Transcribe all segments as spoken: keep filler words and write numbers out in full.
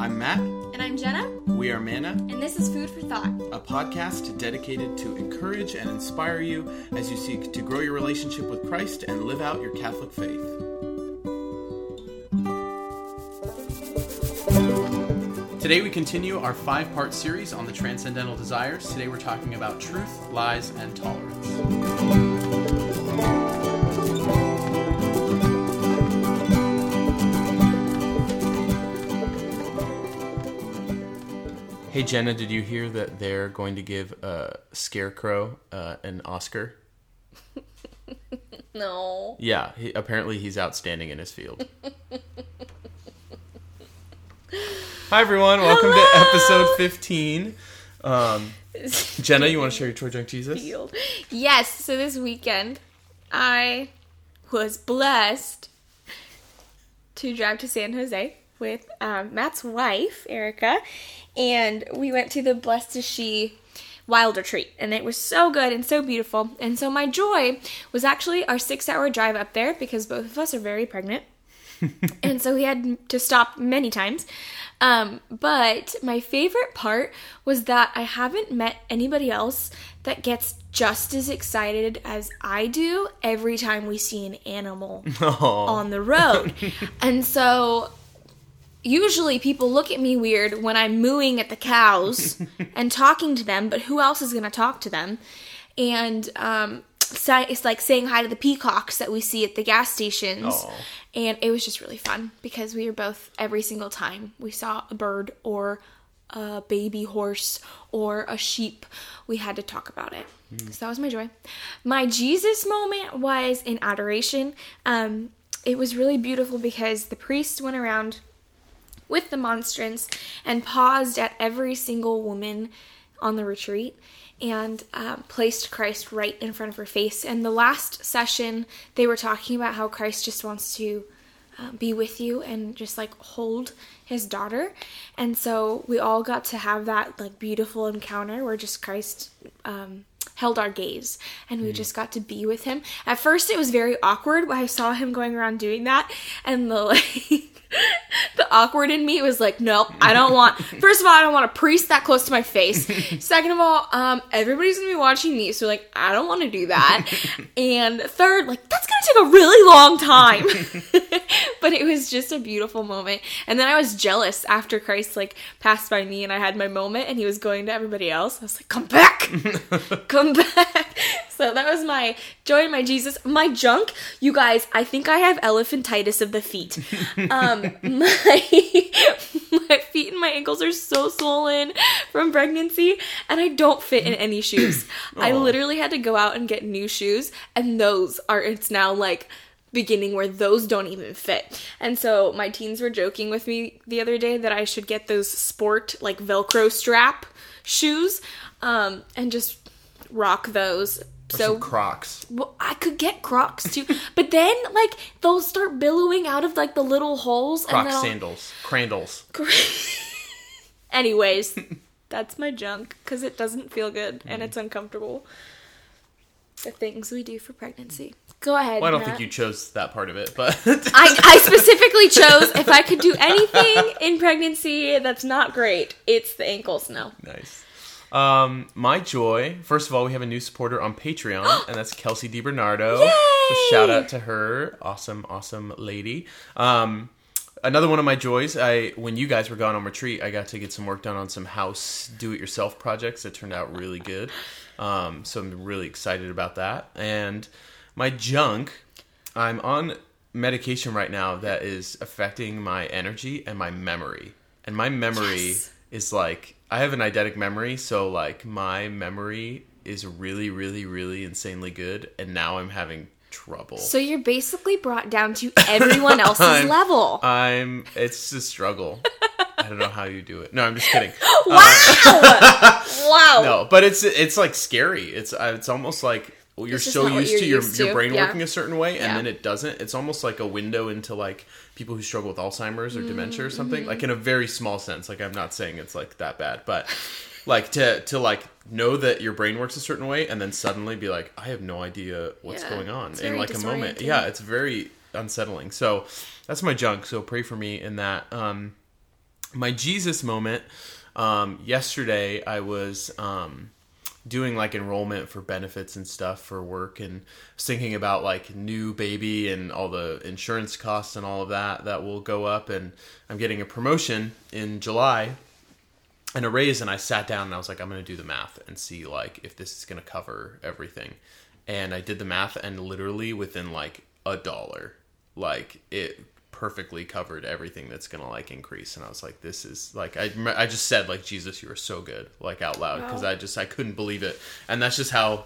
I'm Matt. And I'm Jenna. We are Manna. And this is Food for Thought, a podcast dedicated to encourage and inspire you as you seek to grow your relationship with Christ and live out your Catholic faith. Today we continue our five-part series on the Transcendental Desires. Today we're talking about truth, lies, and tolerance. Hey Jenna, did you hear that they're going to give uh, Scarecrow uh, an Oscar? No. Yeah, he, apparently he's outstanding in his field. Hi everyone, welcome Hello. to episode fifteen. Um, Jenna, you want to share your Troy Junk Jesus? Field. Yes, so this weekend I was blessed to drive to San Jose with um, Matt's wife, Erica. And we went to the Blessed Is She Wild Retreat, and it was so good and so beautiful. And so my joy was actually our six-hour drive up there, because both of us are very pregnant. And so we had to stop many times. Um, but my favorite part was that I haven't met anybody else that gets just as excited as I do every time we see an animal Aww. on the road. And so usually people look at me weird when I'm mooing at the cows and talking to them, but who else is going to talk to them? And um, it's like saying hi to the peacocks that we see at the gas stations. Aww. And it was just really fun because we were both, every single time we saw a bird or a baby horse or a sheep, we had to talk about it. Mm. So that was my joy. My Jesus moment was in adoration. Um, it was really beautiful because the priest went around with the monstrance and paused at every single woman on the retreat and um, placed Christ right in front of her face. And the last session, they were talking about how Christ just wants to uh, be with you and just like hold his daughter. And so we all got to have that like beautiful encounter where just Christ um, held our gaze and we mm. just got to be with him. At first it was very awkward when I saw him going around doing that, and the like the awkward in me was like, nope, I don't want, first of all, I don't want a priest that close to my face. Second of all, um, everybody's going to be watching me, so like, I don't want to do that. And third, like, that's going to take a really long time. But it was just a beautiful moment. And then I was jealous after Christ like passed by me and I had my moment and he was going to everybody else. I was like, come back, come back. So that was my joy and my Jesus. My junk, you guys, I think I have elephantitis of the feet. Um, my, my feet and my ankles are so swollen from pregnancy, and I don't fit in any shoes. I literally had to go out and get new shoes, and those are, it's now like beginning where those don't even fit. And so my teens were joking with me the other day that I should get those sport, like Velcro strap shoes, um, and just rock those. So some Crocs. Well, I could get Crocs too, but then like they'll start billowing out of like the little holes. Croc and sandals, crandles. Anyways, that's my junk because it doesn't feel good and mm. it's uncomfortable. The things we do for pregnancy. Go ahead. Well, I don't Matt. think you chose that part of it, but I, I specifically chose if I could do anything in pregnancy that's not great, it's the ankles. No. Nice. Um, my joy, first of all, we have a new supporter on Patreon, and that's Kelsey DiBernardo. Yay! So shout out to her. Awesome, awesome lady. Um, another one of my joys, I, when you guys were gone on retreat, I got to get some work done on some house do-it-yourself projects that turned out really good. Um, so I'm really excited about that. And my junk, I'm on medication right now that is affecting my energy and my memory. And my memory yes. is like, I have an eidetic memory, so like my memory is really, really, really insanely good, and now I'm having trouble. So you're basically brought down to everyone else's I'm, level. I'm. It's a struggle. I don't know how you do it. No, I'm just kidding. Wow! Uh, wow! No, but it's it's like scary. It's uh, it's almost like well, you're so used, you're to, used your, to your brain yeah. working a certain way, and yeah. then it doesn't. It's almost like a window into like people who struggle with Alzheimer's or dementia or something, mm-hmm. like in a very small sense. Like I'm not saying it's like that bad, but like to, to like know that your brain works a certain way and then suddenly be like, I have no idea what's yeah, going on in like a moment. Yeah. It's very unsettling. So that's my junk. So pray for me in that. Um, my Jesus moment, um, yesterday I was um, doing like enrollment for benefits and stuff for work, and thinking about like new baby and all the insurance costs and all of that that will go up, and I'm getting a promotion in July and a raise, and I sat down and I was like, I'm going to do the math and see like if this is going to cover everything. And I did the math, and literally within like a dollar, like it perfectly covered everything that's going to like increase. And I was like, this is like, I, I just said like, Jesus, you are so good, like out loud. Wow. Cause I just, I couldn't believe it. And that's just how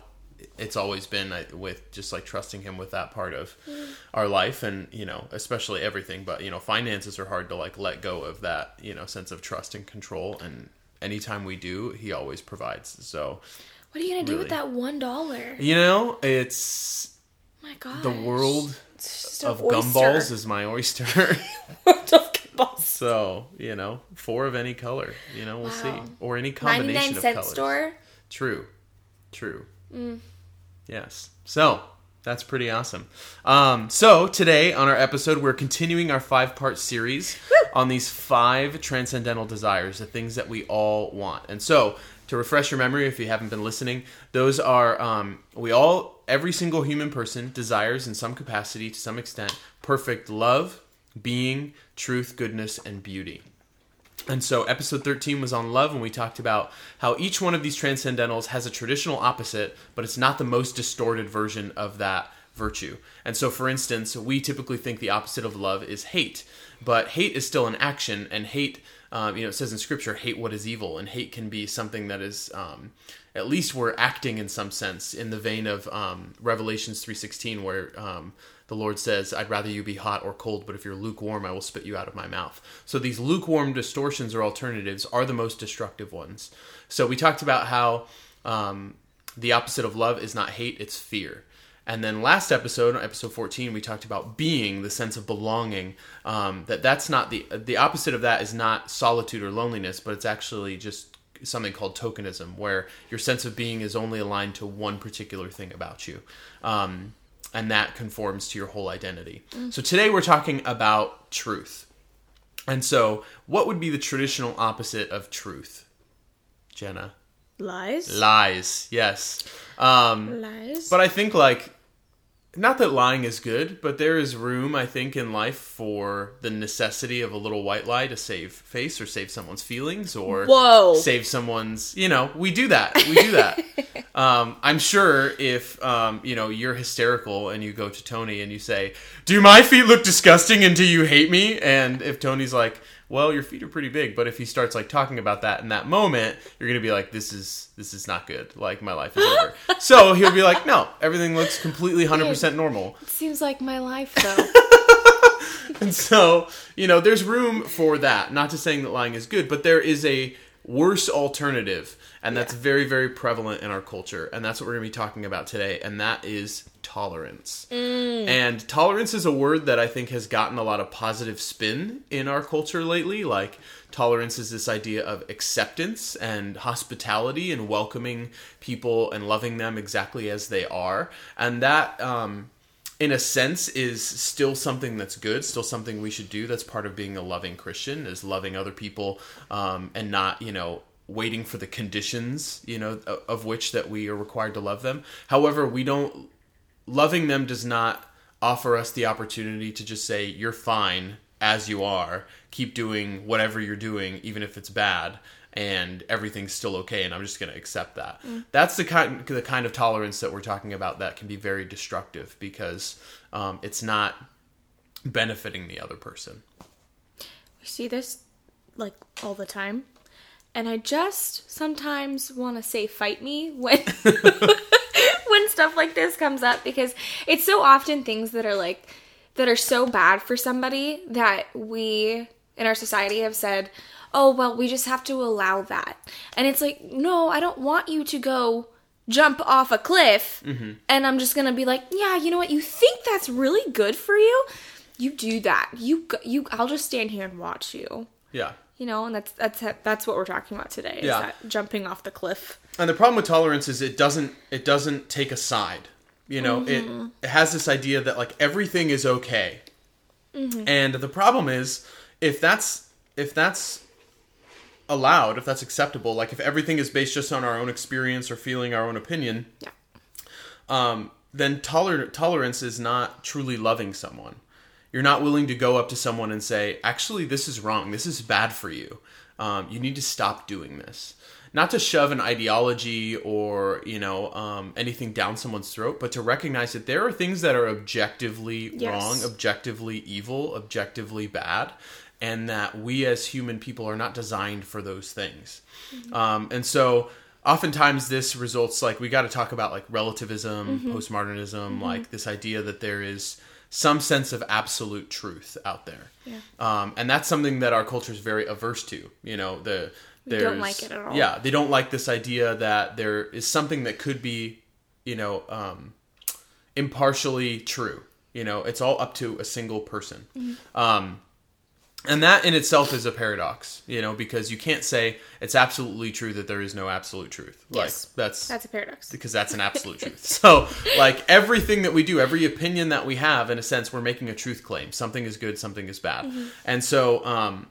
it's always been with just like trusting him with that part of mm. our life. And, you know, especially everything, but you know, finances are hard to like let go of that, you know, sense of trust and control. And anytime we do, he always provides. So what are you going to really do with that one dollar? You know, it's my God, the world of gumballs is my oyster. World of gumballs. So, you know, four of any color, you know, we'll wow. see. Or any combination ninety-nine of colors. ninety-nine cent store? True. True. Mm. Yes. So, that's pretty awesome. Um, so, today on our episode, we're continuing our five-part series Woo! on these five transcendental desires, the things that we all want. And so, to refresh your memory if you haven't been listening, those are, um, we all... every single human person desires in some capacity, to some extent, perfect love, being, truth, goodness, and beauty. And so episode thirteen was on love, and we talked about how each one of these transcendentals has a traditional opposite, but it's not the most distorted version of that virtue. And so, for instance, we typically think the opposite of love is hate, but hate is still an action, and hate, um, you know, it says in Scripture, hate what is evil, and hate can be something that is... Um, at least we're acting in some sense in the vein of um, Revelations three sixteen, where um, the Lord says, I'd rather you be hot or cold, but if you're lukewarm, I will spit you out of my mouth. So these lukewarm distortions or alternatives are the most destructive ones. So we talked about how um, the opposite of love is not hate, it's fear. And then last episode, episode fourteen, we talked about being, the sense of belonging, um, that that's not the, the opposite of that is not solitude or loneliness, but it's actually just something called tokenism, where your sense of being is only aligned to one particular thing about you. Um, and that conforms to your whole identity. Mm. So today we're talking about truth. And so what would be the traditional opposite of truth, Jenna? Lies. Lies. Yes. Um, Lies. But I think like, not that lying is good, but there is room, I think, in life for the necessity of a little white lie to save face or save someone's feelings or Whoa. save someone's, you know, we do that. We do that. um, I'm sure if, um, you know, you're hysterical and you go to Tony and you say, do my feet look disgusting and do you hate me? And if Tony's like, well, your feet are pretty big. But if he starts like talking about that in that moment, you're going to be like, this is, this is not good. Like my life is over. So he'll be like, no, everything looks completely one hundred percent normal. It seems like my life though. And so, you know, there's room for that. Not to saying that lying is good, but there is a worse alternative. And that's yeah. very, very prevalent in our culture. And that's what we're going to be talking about today. And that is tolerance. Mm. And tolerance is a word that I think has gotten a lot of positive spin in our culture lately. Like, tolerance is this idea of acceptance and hospitality and welcoming people and loving them exactly as they are. And that, um, in a sense, is still something that's good, still something we should do. That's part of being a loving Christian, is loving other people um, and not, you know, waiting for the conditions, you know, of which that we are required to love them. However, we don't, loving them does not offer us the opportunity to just say, you're fine as you are, keep doing whatever you're doing, even if it's bad, and everything's still okay, and I'm just going to accept that. Mm. That's the kind, the kind of tolerance that we're talking about that can be very destructive, because um, it's not benefiting the other person. We see this, like, all the time. And I just sometimes want to say, fight me when when stuff like this comes up, because it's so often things that are like, that are so bad for somebody that we in our society have said, oh, well, we just have to allow that. And it's like, no, I don't want you to go jump off a cliff. Mm-hmm. And I'm just going to be like, yeah, you know what? You think that's really good for you? You do that. You, you, I'll just stand here and watch you. Yeah. You know, and that's that's that's what we're talking about today, is yeah. that jumping off the cliff. And the problem with tolerance is it doesn't it doesn't take a side. You know, mm-hmm. it, it has this idea that like everything is okay. Mm-hmm. And the problem is if that's if that's allowed, if that's acceptable, like if everything is based just on our own experience or feeling our own opinion, yeah. um, then toler- tolerance is not truly loving someone. You're not willing to go up to someone and say, actually, this is wrong. This is bad for you. Um, you need to stop doing this. Not to shove an ideology or, you know, um, anything down someone's throat, but to recognize that there are things that are objectively yes. wrong, objectively evil, objectively bad, and that we as human people are not designed for those things. Mm-hmm. Um, and so oftentimes this results, like, we got to talk about, like, relativism, mm-hmm. postmodernism, mm-hmm. like this idea that there is some sense of absolute truth out there. Yeah. Um, and that's something that our culture is very averse to, you know, the... They don't like it at all. Yeah, they don't like this idea that there is something that could be, you know, um, impartially true. You know, it's all up to a single person. Mm-hmm. Um, and that in itself is a paradox, you know, because you can't say it's absolutely true that there is no absolute truth. Yes, like, that's, that's a paradox. Because that's an absolute truth. So, like, everything that we do, every opinion that we have, in a sense, we're making a truth claim. Something is good, something is bad. Mm-hmm. And so... Um,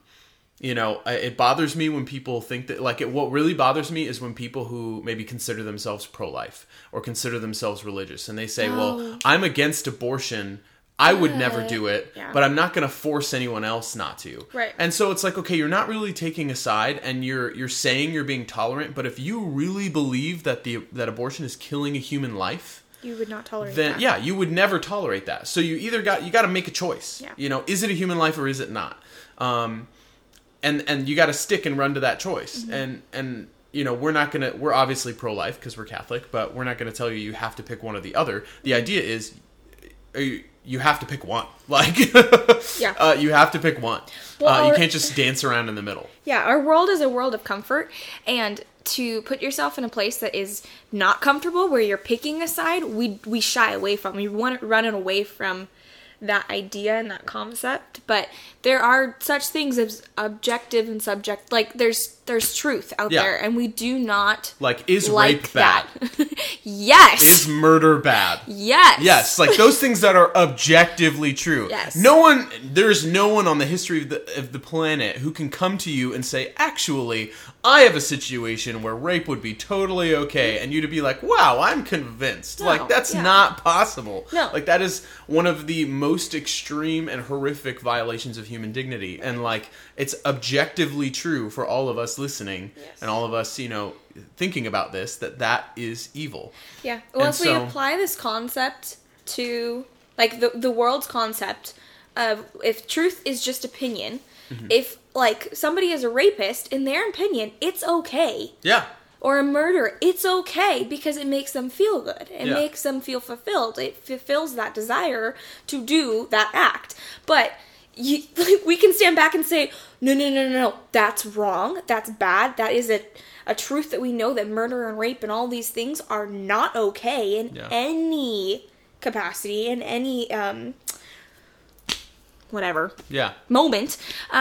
You know, it bothers me when people think that, like, it, what really bothers me is when people who maybe consider themselves pro-life or consider themselves religious and they say, no. well, I'm against abortion. I would never do it, yeah. but I'm not going to force anyone else not to. Right. And so it's like, okay, you're not really taking a side, and you're you're saying you're being tolerant. But if you really believe that the that abortion is killing a human life, you would not tolerate then, that. Yeah, you would never tolerate that. So you either got you got to make a choice. Yeah. You know, is it a human life or is it not? Um And and you got to stick and run to that choice. Mm-hmm. And, and you know, we're not going to... We're obviously pro-life because we're Catholic, but we're not going to tell you you have to pick one or the other. The idea is you have to pick one. Like, yeah. uh, you have to pick one. Well, uh, you can't just dance around in the middle. Yeah, our world is a world of comfort. And to put yourself in a place that is not comfortable, where you're picking a side, we, we shy away from. We want running away from... that idea and that concept, but there are such things as objective and subject. Like there's there's truth out yeah. there, and we do not like is like rape that. bad? Yes. Is murder bad? Yes. Yes, like those things that are objectively true. Yes. No one, there is no one on the history of the of the planet who can come to you and say, actually, I have a situation where rape would be totally okay, and you to be like, wow, I'm convinced. No, like, that's yeah. not possible. No. Like, that is one of the most extreme and horrific violations of human dignity. And, like, it's objectively true for all of us listening yes. and all of us, you know, thinking about this, that that is evil. Yeah. Well, and if so, we apply this concept to, like, the, the world's concept of if truth is just opinion, mm-hmm. if... like, somebody is a rapist, in their opinion, it's okay. Yeah. Or a murderer, it's okay because it makes them feel good. It yeah. makes them feel fulfilled. It fulfills that desire to do that act. But you, like, we can stand back and say, no, no, no, no, no, that's wrong. That's bad. That is a, a truth that we know that murder and rape and all these things are not okay in yeah. any capacity, in any... um. whatever yeah moment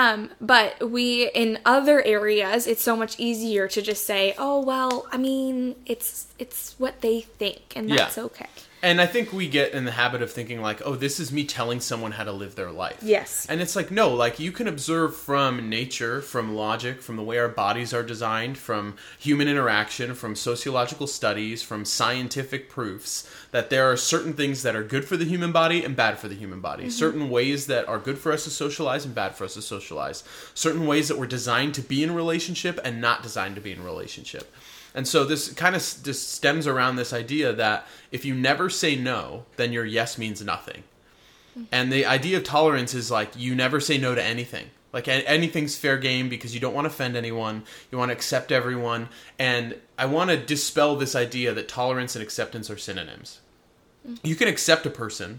um but we in other areas it's so much easier to just say, oh well, I mean, it's it's what they think, and that's yeah. okay. And I think we get in the habit of thinking like, oh, this is me telling someone how to live their life. Yes. And it's like, no, like you can observe from nature, from logic, from the way our bodies are designed, from human interaction, from sociological studies, from scientific proofs, that there are certain things that are good for the human body and bad for the human body. Mm-hmm. Certain ways that are good for us to socialize and bad for us to socialize. Certain ways that we're designed to be in relationship and not designed to be in relationship. And so this kind of just stems around this idea that if you never say no, then your yes means nothing. Mm-hmm. And the idea of tolerance is like you never say no to anything. Like anything's fair game because you don't want to offend anyone. You want to accept everyone. And I want to dispel this idea that tolerance and acceptance are synonyms. Mm-hmm. You can accept a person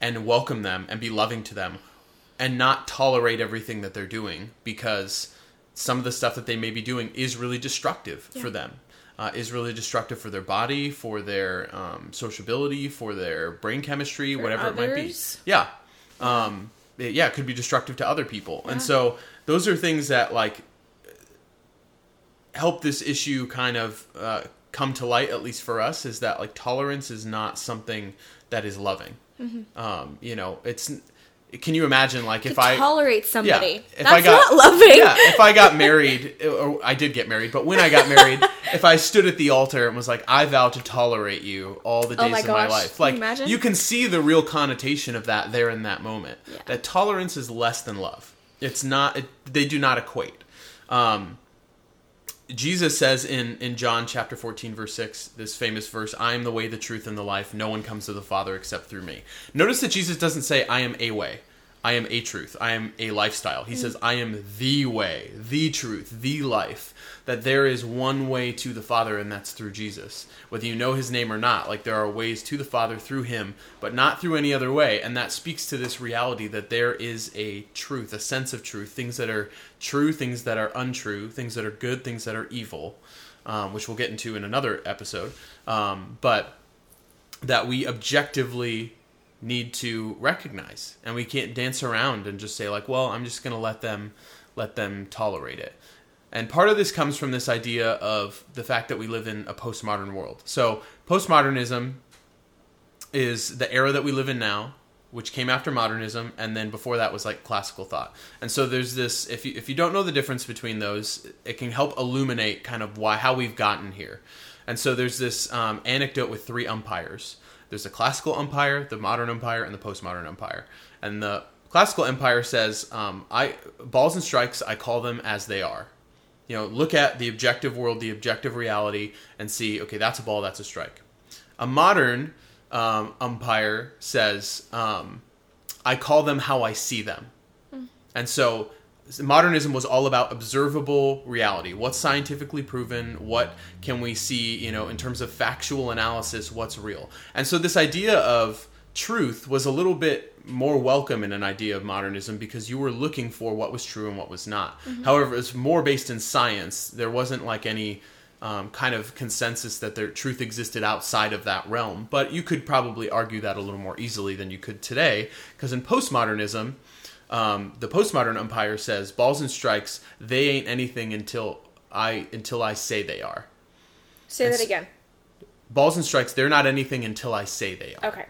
and welcome them and be loving to them and not tolerate everything that they're doing because some of the stuff that they may be doing is really destructive yeah. for them. Uh, is really destructive for their body, for their um, sociability, for their brain chemistry, for whatever others. It might be. Yeah. Um, it, yeah, it could be destructive to other people. Yeah. And so those are things that like help this issue kind of uh, come to light, at least for us, is that like tolerance is not something that is loving. Mm-hmm. Um, you know, it's... can you imagine, like, to if I... tolerate somebody. Yeah, if That's I got, not loving. Yeah, if I got married, or I did get married, but when I got married, if I stood at the altar and was like, I vow to tolerate you all the days oh my of gosh. my life. Like, can you, you can see the real connotation of that there in that moment. Yeah. That tolerance is less than love. It's not... It, they do not equate. Um, Jesus says in, in John chapter fourteen, verse six, this famous verse, I am the way, the truth, and the life. No one comes to the Father except through me. Notice that Jesus doesn't say, I am a way. I am a truth. I am a lifestyle. He mm. says, I am the way, the truth, the life. That there is one way to the Father, and that's through Jesus. Whether you know his name or not, like there are ways to the Father through him, but not through any other way. And that speaks to this reality that there is a truth, a sense of truth, things that are true, things that are untrue, things that are good, things that are evil, um, which we'll get into in another episode. Um, but that we objectively need to recognize, and we can't dance around and just say like, well, I'm just going to let them, let them tolerate it. And part of this comes from this idea of the fact that we live in a postmodern world. So postmodernism is the era that we live in now, which came after modernism, and then before that was like classical thought. And so there's this, if you, if you don't know the difference between those, it can help illuminate kind of why, how we've gotten here. And so there's this um, anecdote with three umpires. There's the classical umpire, the modern umpire, and the postmodern umpire. And the classical umpire says, um, "I balls and strikes, I call them as they are." You know, look at the objective world, the objective reality, and see, okay, that's a ball, that's a strike. A modern um, umpire says, um, I call them how I see them. Mm. And so modernism was all about observable reality. What's scientifically proven? What can we see, you know, in terms of factual analysis, what's real? And so this idea of truth was a little bit more welcome in an idea of modernism because you were looking for what was true and what was not. Mm-hmm. However, it's more based in science. There wasn't like any um, kind of consensus that their truth existed outside of that realm. But you could probably argue that a little more easily than you could today because in postmodernism, Um, the postmodern umpire says balls and strikes, they ain't anything until I until I say they are. Say and that again. Balls and strikes, they're not anything until I say they are. Okay.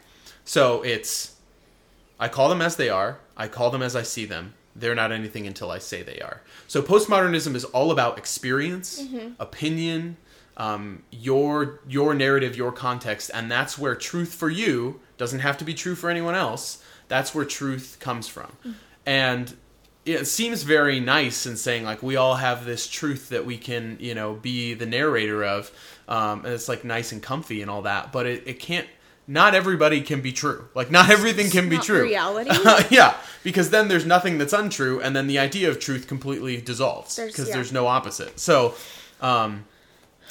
So it's, I call them as they are. I call them as I see them. They're not anything until I say they are. So postmodernism is all about experience, mm-hmm. opinion, um, your your narrative, your context. And that's where truth for you doesn't have to be true for anyone else. That's where truth comes from. Mm-hmm. And it seems very nice in saying, like, we all have this truth that we can, you know, be the narrator of. Um, and it's, like, nice and comfy and all that. But it, it can't... Not everybody can be true. Like, not everything can be true. Reality. Uh, yeah. Because then there's nothing that's untrue. And then the idea of truth completely dissolves. Because there's, yeah. there's no opposite. So, um...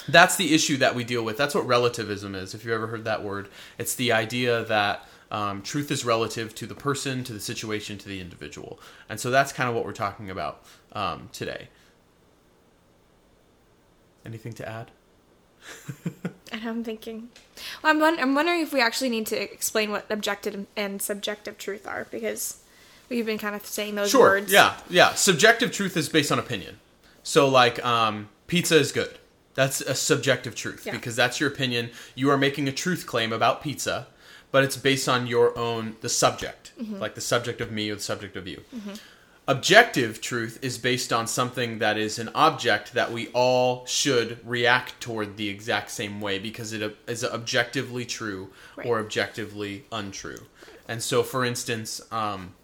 that's the issue that we deal with. That's what relativism is, if you've ever heard that word. It's the idea that um, truth is relative to the person, to the situation, to the individual. And so that's kind of what we're talking about um, today. Anything to add? And I'm thinking. Well, I'm, won- I'm wondering if we actually need to explain what objective and subjective truth are, because we've been kind of saying those sure. words. Sure, yeah, yeah. Subjective truth is based on opinion. So, like, um, pizza is good. That's a subjective truth yeah. because that's your opinion. You are making a truth claim about pizza, but it's based on your own, the subject, mm-hmm. like the subject of me or the subject of you. Mm-hmm. Objective truth is based on something that is an object that we all should react toward the exact same way because it is objectively true right. or objectively untrue. Right. And so, for instance... Um,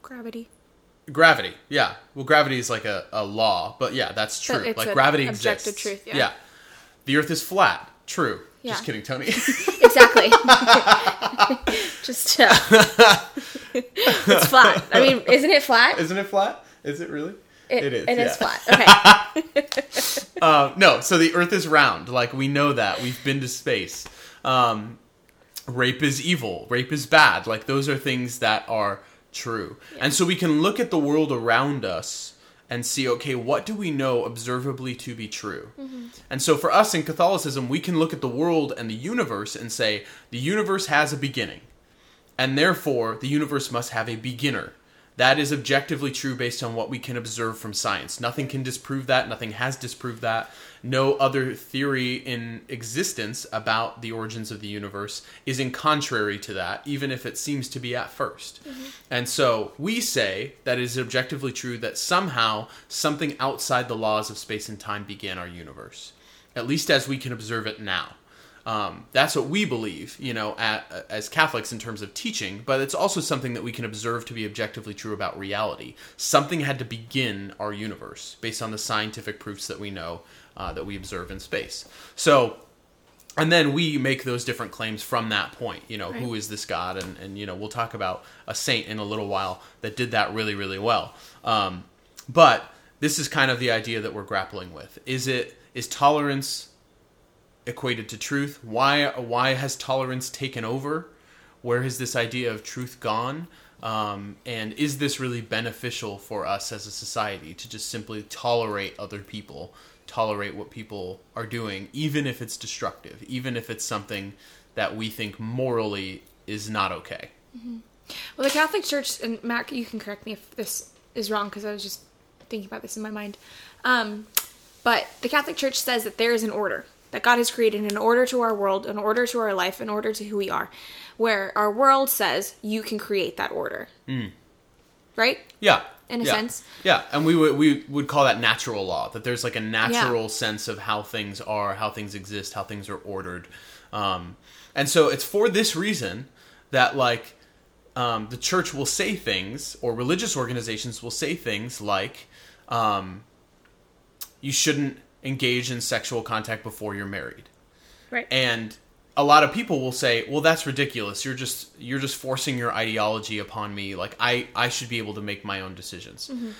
gravity. Gravity, yeah. Well, gravity is like a, a law, but yeah, that's true. It's like gravity exists. Objective truth, yeah. yeah. The Earth is flat. True. Yeah. Just kidding, Tony. Exactly. Just uh, it's flat. I mean, isn't it flat? Isn't it flat? Is it really? It, it is. It yeah. is flat. Okay. um, no, so the Earth is round. Like we know that. We've been to space. Um, rape is evil. Rape is bad. Like those are things that are true. Yeah. And so we can look at the world around us and see, okay, what do we know observably to be true? Mm-hmm. And so for us in Catholicism, we can look at the world and the universe and say, the universe has a beginning. And therefore, the universe must have a beginner. That is objectively true based on what we can observe from science. Nothing can disprove that. Nothing has disproved that. No other theory in existence about the origins of the universe is in contrary to that, even if it seems to be at first. Mm-hmm. And so we say that it is objectively true that somehow something outside the laws of space and time began our universe, at least as we can observe it now. Um, that's what we believe, you know, at, as Catholics in terms of teaching, but it's also something that we can observe to be objectively true about reality. Something had to begin our universe based on the scientific proofs that we know, uh, that we observe in space. So, and then we make those different claims from that point, you know, right. Who is this God? And, and, you know, we'll talk about a saint in a little while that did that really, really well. Um, but this is kind of the idea that we're grappling with. Is it, is tolerance equated to truth? Why why has tolerance taken over? Where has this idea of truth gone? Um, and is this really beneficial for us as a society to just simply tolerate other people, tolerate what people are doing, even if it's destructive, even if it's something that we think morally is not okay? Mm-hmm. Well, the Catholic Church, and Matt, you can correct me if this is wrong, because I was just thinking about this in my mind, um, but the Catholic Church says that there is an order, that God has created an order to our world, an order to our life, an order to who we are, where our world says you can create that order, mm. right? Yeah, in a yeah. sense. Yeah, and we would we would call that natural law. That there's like a natural yeah. sense of how things are, how things exist, how things are ordered, um, and so it's for this reason that like um, the church will say things, or religious organizations will say things like, um, you shouldn't engage in sexual contact before you're married. Right. And a lot of people will say, well, that's ridiculous. You're just, you're just forcing your ideology upon me. Like I, I should be able to make my own decisions. Mm-hmm.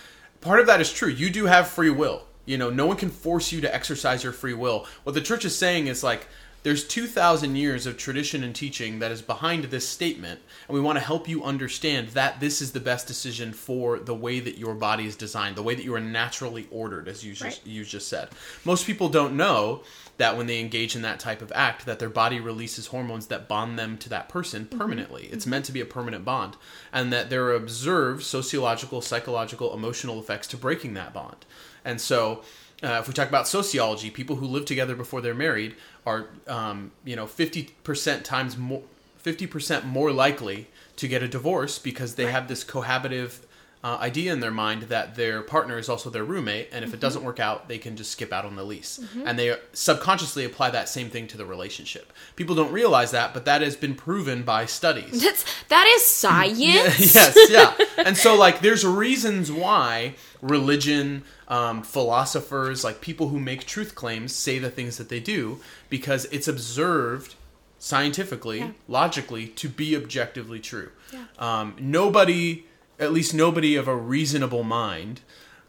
Part of that is true. You do have free will. You know, no one can force you to exercise your free will. What the church is saying is like, there's two thousand years of tradition and teaching that is behind this statement, and we want to help you understand that this is the best decision for the way that your body is designed, the way that you are naturally ordered, as you, right. just, you just said. Most people don't know that when they engage in that type of act, that their body releases hormones that bond them to that person permanently. Mm-hmm. It's meant to be a permanent bond, and that there are observed sociological, psychological, emotional effects to breaking that bond. And so uh, if we talk about sociology, people who live together before they're married are, um, you know, fifty percent times more, fifty percent more likely to get a divorce because they right. have this cohabitive uh, idea in their mind that their partner is also their roommate. And if mm-hmm. it doesn't work out, they can just skip out on the lease. Mm-hmm. And they subconsciously apply that same thing to the relationship. People don't realize that, but that has been proven by studies. That's, that is science. Yes. Yeah. And so like, there's reasons why religion, um, philosophers, like people who make truth claims say the things that they do, because it's observed scientifically, yeah. logically, to be objectively true. Yeah. Um, nobody, at least nobody of a reasonable mind,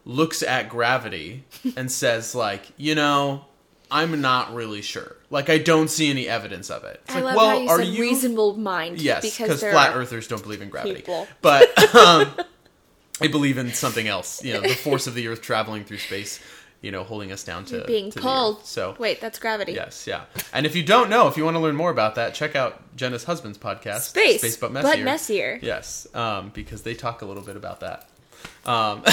looks at gravity and says like, you know, I'm not really sure. Like, I don't see any evidence of it. It's I like, love well, how you are said you... reasonable mind. Yes, because flat earthers don't believe in gravity. People. But... Um, I believe in something else, you know, the force of the earth traveling through space, you know, holding us down to being to pulled. So wait, that's gravity. Yes, yeah. And if you don't know, if you want to learn more about that, check out Jenna's husband's podcast, Space, Space but Messier. But messier. Yes, um, because they talk a little bit about that. Um,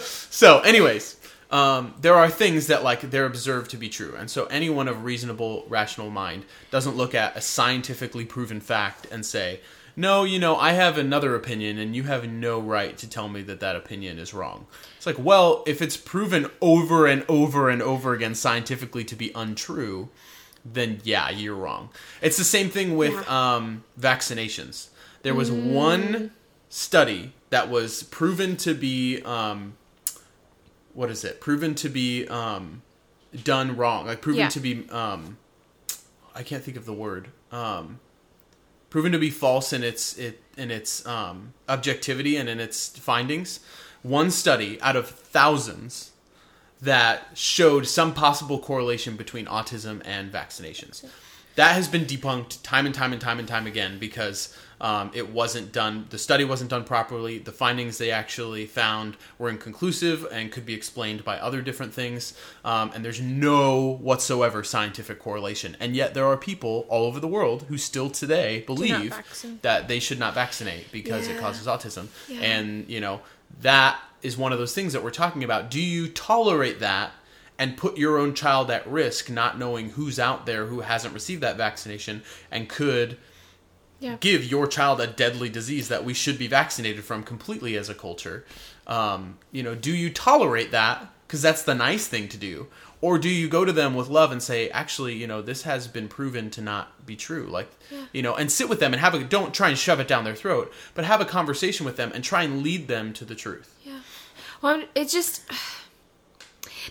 so, anyways, um, there are things that like they're observed to be true, and so anyone of reasonable, rational mind doesn't look at a scientifically proven fact and say, no, you know, I have another opinion and you have no right to tell me that that opinion is wrong. It's like, well, if it's proven over and over and over again scientifically to be untrue, then yeah, you're wrong. It's the same thing with yeah. um, vaccinations. There was mm. one study that was proven to be, um, what is it? Proven to be um, done wrong. Like proven yeah. to be, um, I can't think of the word. Um proven to be false in its it in its um, objectivity and in its findings. One study out of thousands that showed some possible correlation between autism and vaccinations. that has been debunked time and time and time and time again because um, it wasn't done. The study wasn't done properly. The findings they actually found were inconclusive and could be explained by other different things. Um, and there's no whatsoever scientific correlation. And yet there are people all over the world who still today believe that they should not vaccinate because yeah. it causes autism. Yeah. And, you know, that is one of those things that we're talking about. Do you tolerate that and put your own child at risk, not knowing who's out there who hasn't received that vaccination and could yeah. give your child a deadly disease that we should be vaccinated from completely as a culture? Um, you know, do you tolerate that? Because that's the nice thing to do. Or do you go to them with love and say, actually, you know, this has been proven to not be true. Like, yeah. you know, and sit with them and have a, don't try and shove it down their throat, but have a conversation with them and try and lead them to the truth. Yeah. Well, it's just...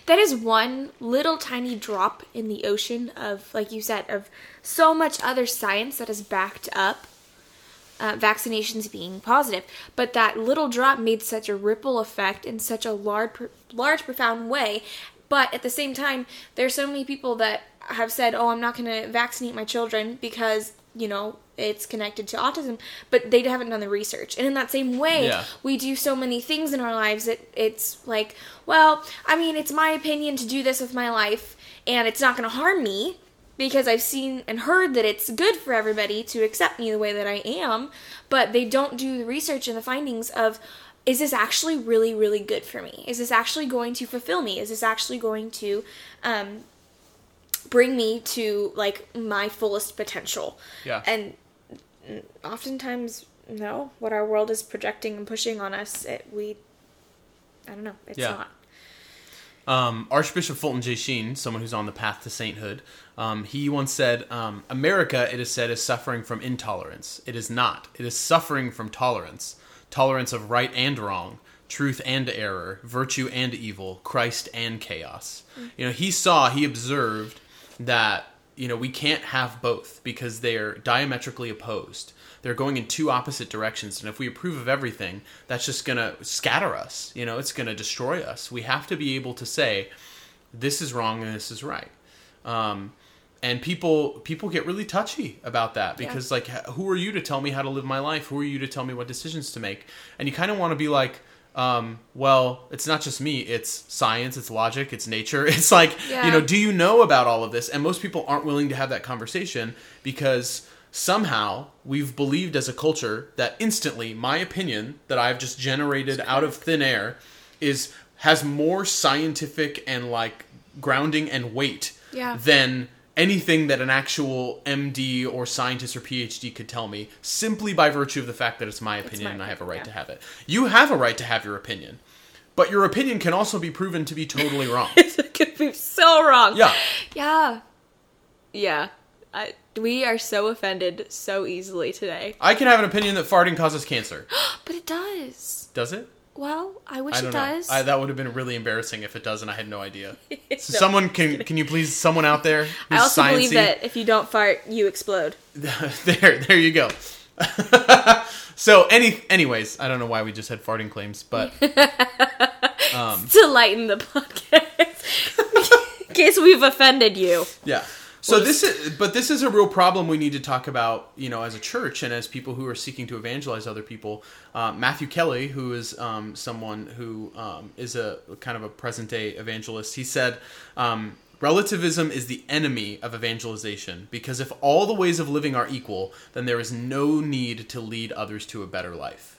that is one little tiny drop in the ocean of, like you said, of so much other science that has backed up uh, vaccinations being positive. But that little drop made such a ripple effect in such a large, large, profound way. But at the same time, there's so many people that have said, oh, I'm not going to vaccinate my children because, you know, it's connected to autism, but they haven't done the research. And in that same way, yeah. we do so many things in our lives that it's like, well, I mean, it's my opinion to do this with my life, and it's not going to harm me because I've seen and heard that it's good for everybody to accept me the way that I am, but they don't do the research and the findings of, is this actually really, really good for me? Is this actually going to fulfill me? Is this actually going to... um, bring me to, like, my fullest potential? Yeah. And oftentimes, no. What our world is projecting and pushing on us, it, we, I don't know, it's yeah. not. Um, Archbishop Fulton J. Sheen, someone who's on the path to sainthood, um, he once said, um, America, it is said, is suffering from intolerance. It is not. It is suffering from tolerance. Tolerance of right and wrong. Truth and error. Virtue and evil. Christ and chaos. Mm-hmm. You know, he saw, he observed... that, you know, we can't have both because they're diametrically opposed. They're going in two opposite directions. And if we approve of everything, that's just going to scatter us. You know, it's going to destroy us. We have to be able to say, this is wrong and this is right. Um, and people people get really touchy about that because, yeah. like, who are you to tell me how to live my life? Who are you to tell me what decisions to make? And you kind of want to be like, Um, well, it's not just me, it's science, it's logic, it's nature. It's like, yeah. you know, do you know about all of this? And most people aren't willing to have that conversation because somehow we've believed as a culture that instantly my opinion that I've just generated out of thin air is, has more scientific and like grounding and weight yeah. than anything that an actual M D or scientist or P H D could tell me simply by virtue of the fact that it's my opinion, it's my opinion and I have a right yeah. to have it. You have a right to have your opinion, but your opinion can also be proven to be totally wrong. It could be so wrong. Yeah. Yeah. Yeah. I, we are so offended so easily today. I can have an opinion that farting causes cancer. But it does. Does it? Well, I wish I it does. I, that would have been really embarrassing if it does, and I had no idea. So no, someone can, can you please, someone out there who's I also science-y? Believe that if you don't fart, you explode. there, there you go. so, any, anyways, I don't know why we just had farting claims, but um, to lighten the podcast, in case we've offended you. Yeah. So this is, but this is a real problem we need to talk about, you know, as a church and as people who are seeking to evangelize other people. Uh, Matthew Kelly, who is um, someone who um, is a kind of a present day evangelist, he said, um, relativism is the enemy of evangelization because if all the ways of living are equal, then there is no need to lead others to a better life.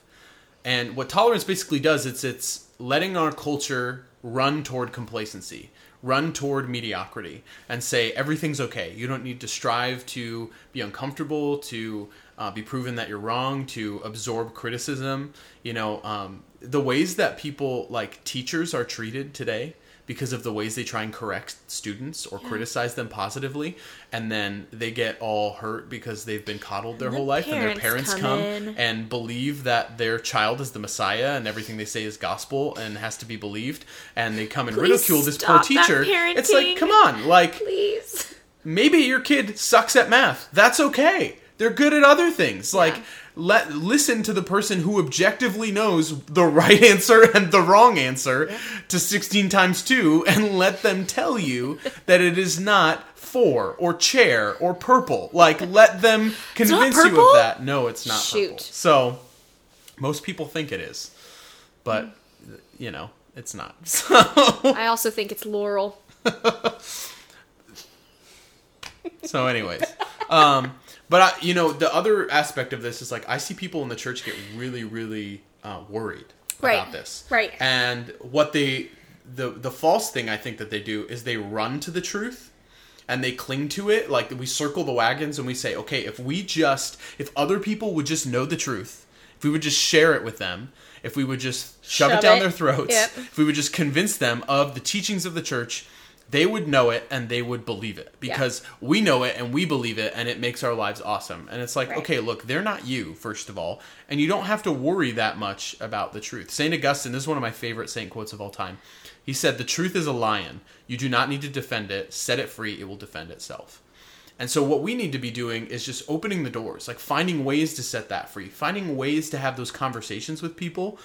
And what tolerance basically does, it's it's letting our culture run toward complacency. Run toward mediocrity and say everything's okay. You don't need to strive to be uncomfortable, to uh, be proven that you're wrong, to absorb criticism. You know, um, the ways that people like teachers are treated today because of the ways they try and correct students or yeah. criticize them positively, and then they get all hurt because they've been coddled their whole life, and their parents come, come and believe that their child is the Messiah and everything they say is gospel and has to be believed, and they come and Please ridicule this poor teacher. It's like, come on, like, Please. Maybe your kid sucks at math. That's okay. They're good at other things. Yeah. Like, let listen to the person who objectively knows the right answer and the wrong answer yeah. to sixteen times two, and let them tell you that it is not four or chair or purple. Like, let them convince you of that. No, it's not Shoot. purple. So, most people think it is. But, mm. you know, it's not. So. I also think it's Laurel. So anyways, um, but I, you know, the other aspect of this is like, I see people in the church get really, really uh, worried right. about this. Right. And what they, the, the false thing I think that they do is they run to the truth and they cling to it. Like, we circle the wagons and we say, okay, if we just, if other people would just know the truth, if we would just share it with them, if we would just shove, shove it down it. their throats, yep. if we would just convince them of the teachings of the church, they would know it and they would believe it because yeah. we know it and we believe it and it makes our lives awesome. And it's like, right. okay, look, they're not you, first of all, and you don't have to worry that much about the truth. Saint Augustine, this is one of my favorite saint quotes of all time. He said, "The truth is a lion. You do not need to defend it. Set it free. It will defend itself." And so what we need to be doing is just opening the doors, like finding ways to set that free, finding ways to have those conversations with people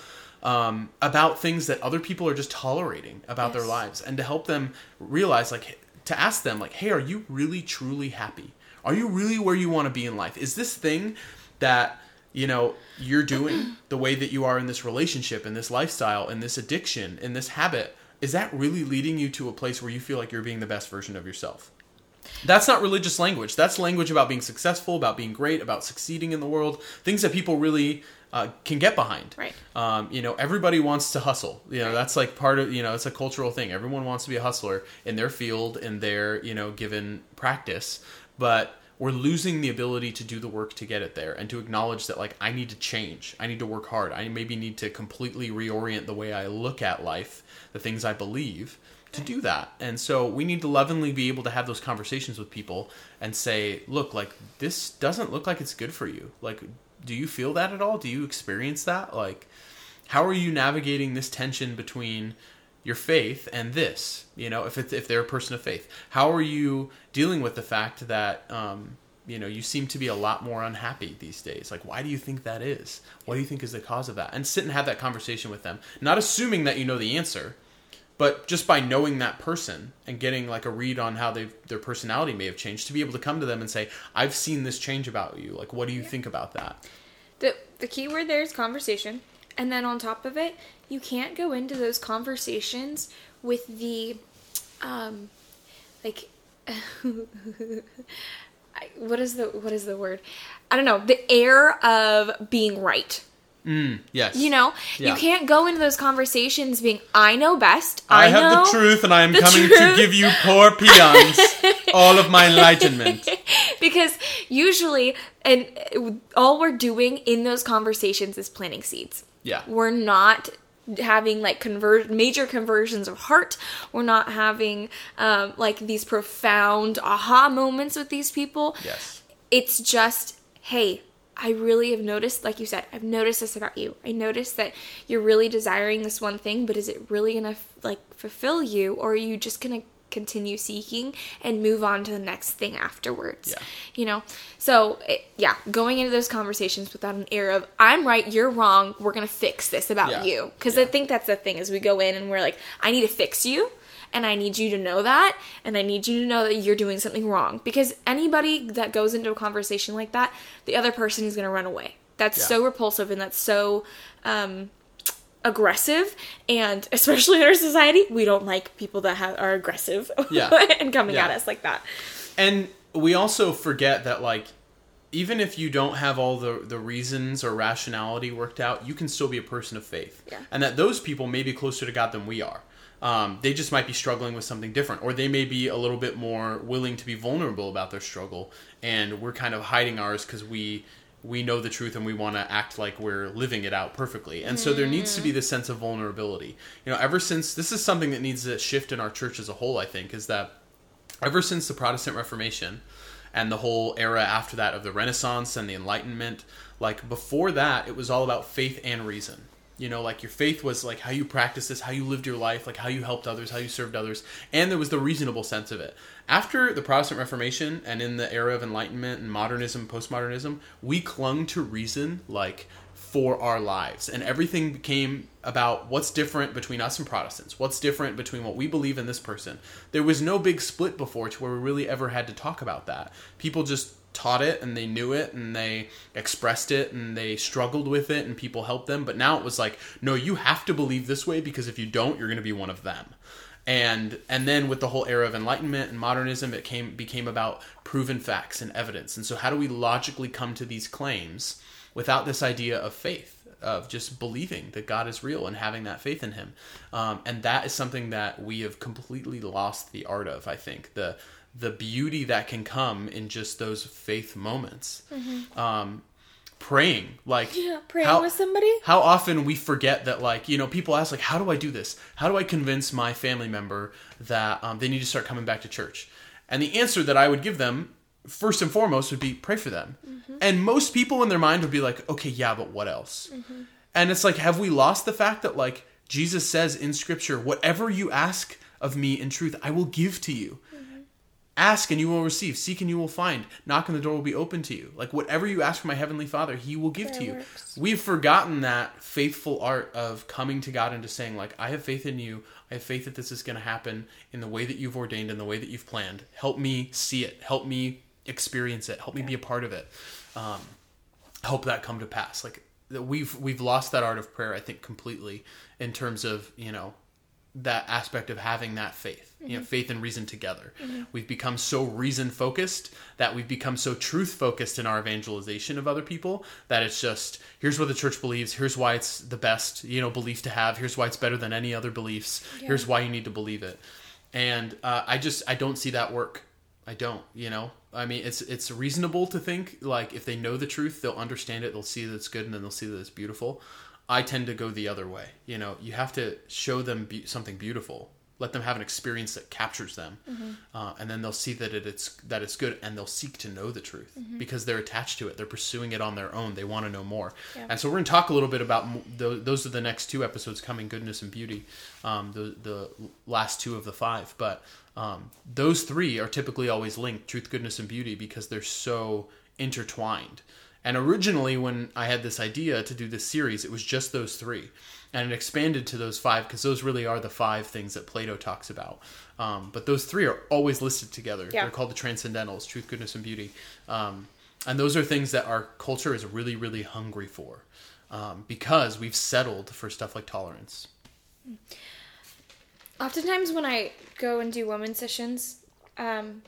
um, about things that other people are just tolerating about yes. their lives, and to help them realize, like, to ask them, like, hey, are you really, truly happy? Are you really where you want to be in life? Is this thing that, you know, you're doing the way that you are in this relationship, in this lifestyle, in this addiction, in this habit, is that really leading you to a place where you feel like you're being the best version of yourself? That's not religious language. That's language about being successful, about being great, about succeeding in the world. Things that people really uh, can get behind. Right. Um, you know, everybody wants to hustle. You know, right. that's like part of, you know, it's a cultural thing. Everyone wants to be a hustler in their field, in their, you know, given practice. But we're losing the ability to do the work to get it there and to acknowledge that, like, I need to change. I need to work hard. I maybe need to completely reorient the way I look at life, the things I believe, to do that. And so we need to lovingly be able to have those conversations with people and say, look, like, this doesn't look like it's good for you. Like, do you feel that at all? Do you experience that? Like, how are you navigating this tension between your faith and this, you know, if it's, if they're a person of faith, how are you dealing with the fact that, um, you know, you seem to be a lot more unhappy these days. Like, why do you think that is? What do you think is the cause of that? And sit and have that conversation with them, not assuming that you know the answer. But just by knowing that person and getting like a read on how they their personality may have changed, to be able to come to them and say, I've seen this change about you. Like, what do you yeah. think about that? The the key word there is conversation. And then on top of it, you can't go into those conversations with the, um, like, what is the what is the word? I don't know. The air of being right. Mm, yes. You know, yeah. you can't go into those conversations being, I know best. I, I have know the truth and I am coming truth. to give you poor peons all of my enlightenment. Because usually, and all we're doing in those conversations is planting seeds. Yeah. We're not having like conver- major conversions of heart. We're not having um, like these profound aha moments with these people. Yes. It's just, hey, I really have noticed, like you said, I've noticed this about you. I noticed that you're really desiring this one thing, but is it really going to, like, fulfill you? Or are you just going to continue seeking and move on to the next thing afterwards? Yeah. You know? So, it, yeah, going into those conversations without an air of, I'm right, you're wrong, we're going to fix this about yeah. you. Because yeah. I think that's the thing, is we go in and we're like, I need to fix you. And I need you to know that, and I need you to know that you're doing something wrong. Because anybody that goes into a conversation like that, the other person is going to run away. That's yeah. so repulsive, and that's so um, aggressive. And especially in our society, we don't like people that have, are aggressive yeah. and coming yeah. at us like that. And we also forget that, like, even if you don't have all the, the reasons or rationality worked out, you can still be a person of faith. Yeah. And that those people may be closer to God than we are. Um, they just might be struggling with something different, or they may be a little bit more willing to be vulnerable about their struggle, and we're kind of hiding ours because we we know the truth and we want to act like we're living it out perfectly. And mm. so there needs to be this sense of vulnerability. You know, ever since, this is something that needs to shift in our church as a whole, I think, is that ever since the Protestant Reformation and the whole era after that of the Renaissance and the Enlightenment, like before that, it was all about faith and reason. You know, like your faith was like how you practiced this, how you lived your life, like how you helped others, how you served others. And there was the reasonable sense of it. After the Protestant Reformation and in the era of Enlightenment and modernism, postmodernism, we clung to reason like for our lives. And everything became about what's different between us and Protestants, what's different between what we believe and this person. There was no big split before to where we really ever had to talk about that. People just taught it and they knew it and they expressed it and they struggled with it and people helped them. But now it was like, no, you have to believe this way because if you don't, you're going to be one of them. And and then with the whole era of Enlightenment and modernism, it came became about proven facts and evidence. And so how do we logically come to these claims without this idea of faith, of just believing that God is real and having that faith in him? Um, and that is something that we have completely lost the art of, I think. The the beauty that can come in just those faith moments. Mm-hmm. Um, praying, like yeah, praying how, with somebody. How often we forget that, like, you know, people ask, like, how do I do this? How do I convince my family member that um, they need to start coming back to church? And the answer that I would give them, first and foremost, would be pray for them. Mm-hmm. And most people in their mind would be like, okay, yeah, but what else? Mm-hmm. And it's like, have we lost the fact that, like, Jesus says in scripture, whatever you ask of me in truth, I will give to you. Ask and you will receive. Seek and you will find. Knock and the door will be open to you. Like, whatever you ask from my heavenly Father, he will give to you. We've forgotten that faithful art of coming to God and just saying, like, I have faith in you. I have faith that this is going to happen in the way that you've ordained, in the way that you've planned. Help me see it. Help me experience it. Help me yeah. be a part of it. Um, help that come to pass. Like, we've we've lost that art of prayer, I think, completely in terms of, you know, that aspect of having that faith, mm-hmm. you know, faith and reason together. Mm-hmm. We've become so reason focused that we've become so truth focused in our evangelization of other people that it's just, here's what the church believes. Here's why it's the best, you know, belief to have. Here's why it's better than any other beliefs. Yeah. Here's why you need to believe it. And, uh, I just, I don't see that work. I don't, you know, I mean, it's, it's reasonable to think, like, if they know the truth, they'll understand it. They'll see that it's good. And then they'll see that it's beautiful. I tend to go the other way. You know, you have to show them be- something beautiful. Let them have an experience that captures them. Mm-hmm. Uh, and then they'll see that it, it's that it's good, and they'll seek to know the truth mm-hmm. because they're attached to it. They're pursuing it on their own. They want to know more. Yeah. And so we're going to talk a little bit about th- those are the next two episodes coming, Goodness and Beauty, um, the, the last two of the five. But um, those three are typically always linked, Truth, Goodness, and Beauty, because they're so intertwined. And originally, when I had this idea to do this series, it was just those three. And it expanded to those five, because those really are the five things that Plato talks about. Um, but those three are always listed together. Yeah. They're called the transcendentals, truth, goodness, and beauty. Um, and those are things that our culture is really, really hungry for, um, because we've settled for stuff like tolerance. Oftentimes when I go and do women's sessions, um,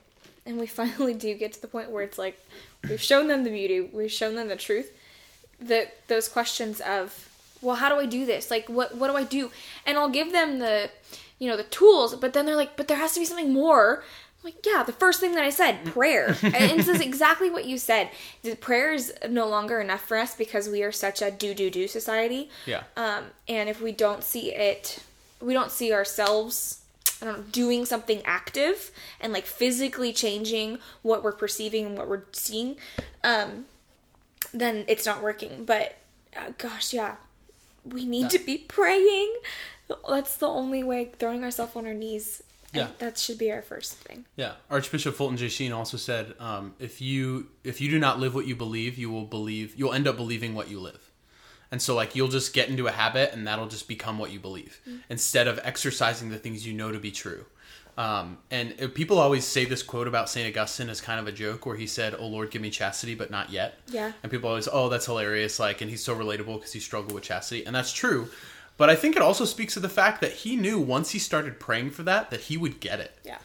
and we finally do get to the point where it's like, we've shown them the beauty, we've shown them the truth, the, those questions of, well, how do I do this? Like, what what do I do? And I'll give them the, you know, the tools, but then they're like, but there has to be something more. I'm like, yeah, the first thing that I said, prayer. And this is exactly what you said. The prayer is no longer enough for us because we are such a do-do-do society. Yeah. Um, and if we don't see it, we don't see ourselves I don't know, doing something active and like physically changing what we're perceiving and what we're seeing, um, then it's not working. But uh, gosh, yeah, we need that. to be praying. That's the only way, throwing ourselves on our knees. Yeah. That should be our first thing. Yeah. Archbishop Fulton J. Sheen also said, um, if you, if you do not live what you believe, you will believe, you'll end up believing what you live. And so, like, you'll just get into a habit and that'll just become what you believe mm-hmm. instead of exercising the things you know to be true. Um, and if people always say this quote about Saint Augustine as kind of a joke where he said, oh, Lord, give me chastity, but not yet. Yeah. And people always, oh, that's hilarious. Like, and he's so relatable because he struggled with chastity. And that's true. But I think it also speaks to the fact that he knew once he started praying for that, that he would get it. Yeah.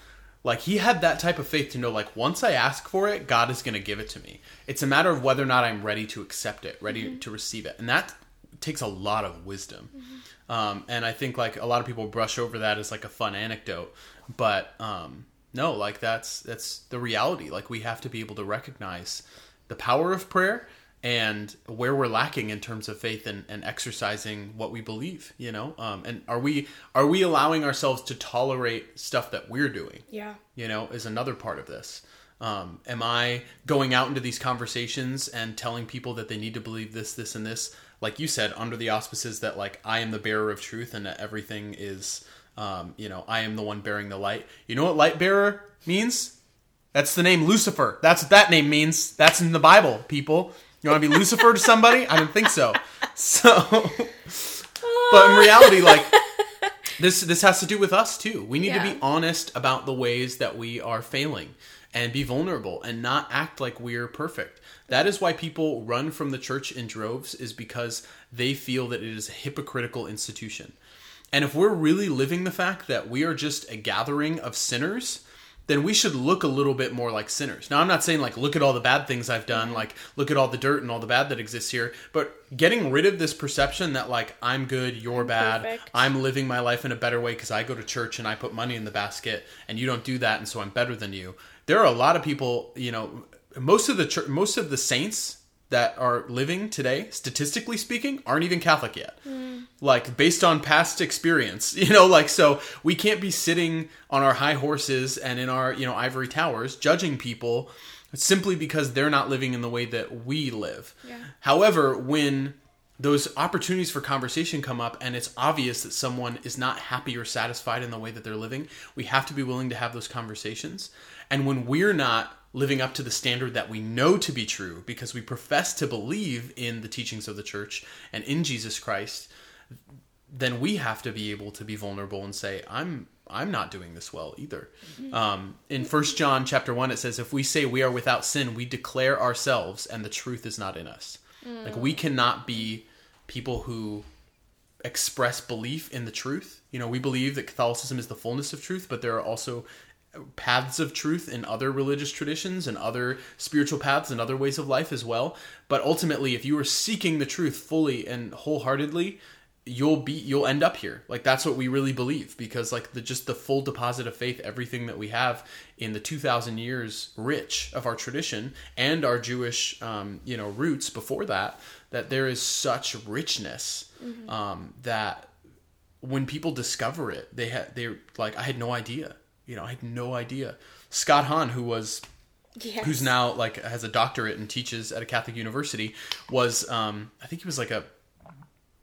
Like, he had that type of faith to know, like, once I ask for it, God is going to give it to me. It's a matter of whether or not I'm ready to accept it, ready mm-hmm. to receive it. And that takes a lot of wisdom. Mm-hmm. Um, and I think, like, a lot of people brush over that as, like, a fun anecdote. But, um, no, like, that's that's the reality. Like, we have to be able to recognize the power of prayer and where we're lacking in terms of faith and, and exercising what we believe, you know? Um, and are we are we allowing ourselves to tolerate stuff that we're doing? Yeah. You know, is another part of this. Um, am I going out into these conversations and telling people that they need to believe this, this, and this like you said, under the auspices that, like, I am the bearer of truth and that everything is, um, you know, I am the one bearing the light. You know what light bearer means? That's the name Lucifer. That's what that name means. That's in the Bible, people. You want to be Lucifer to somebody? I don't think so. So, but in reality, like, this this has to do with us, too. We need yeah. to be honest about the ways that we are failing and be vulnerable and not act like we're perfect. That is why people run from the church in droves, is because they feel that it is a hypocritical institution. And if we're really living the fact that we are just a gathering of sinners, then we should look a little bit more like sinners. Now, I'm not saying, like, look at all the bad things I've done, like, look at all the dirt and all the bad that exists here, but getting rid of this perception that, like, I'm good, you're I'm bad, perfect. I'm living my life in a better way because I go to church and I put money in the basket and you don't do that and so I'm better than you. There are a lot of people, you know, most of the church, most of the saints that are living today, statistically speaking, aren't even Catholic yet. Mm. Like, based on past experience, you know, like, so we can't be sitting on our high horses and in our, you know, ivory towers judging people simply because they're not living in the way that we live. Yeah. However, when those opportunities for conversation come up and it's obvious that someone is not happy or satisfied in the way that they're living, we have to be willing to have those conversations. And when we're not living up to the standard that we know to be true because we profess to believe in the teachings of the church and in Jesus Christ, then we have to be able to be vulnerable and say, I'm I'm not doing this well either. Mm-hmm. Um, in First John chapter one, it says, if we say we are without sin, we declare ourselves and the truth is not in us. Mm. Like, we cannot be people who express belief in the truth. You know, we believe that Catholicism is the fullness of truth, but there are also paths of truth in other religious traditions and other spiritual paths and other ways of life as well. But ultimately, if you are seeking the truth fully and wholeheartedly, you'll be, you'll end up here. Like, that's what we really believe, because, like, the, just the full deposit of faith, everything that we have in the two thousand years rich of our tradition and our Jewish, um, you know, roots before that, that there is such richness, mm-hmm. um, that when people discover it, they had, they're like, I had no idea. You know, I had no idea. Scott Hahn, who was, yes. who's now, like, has a doctorate and teaches at a Catholic university, was, um, I think he was like a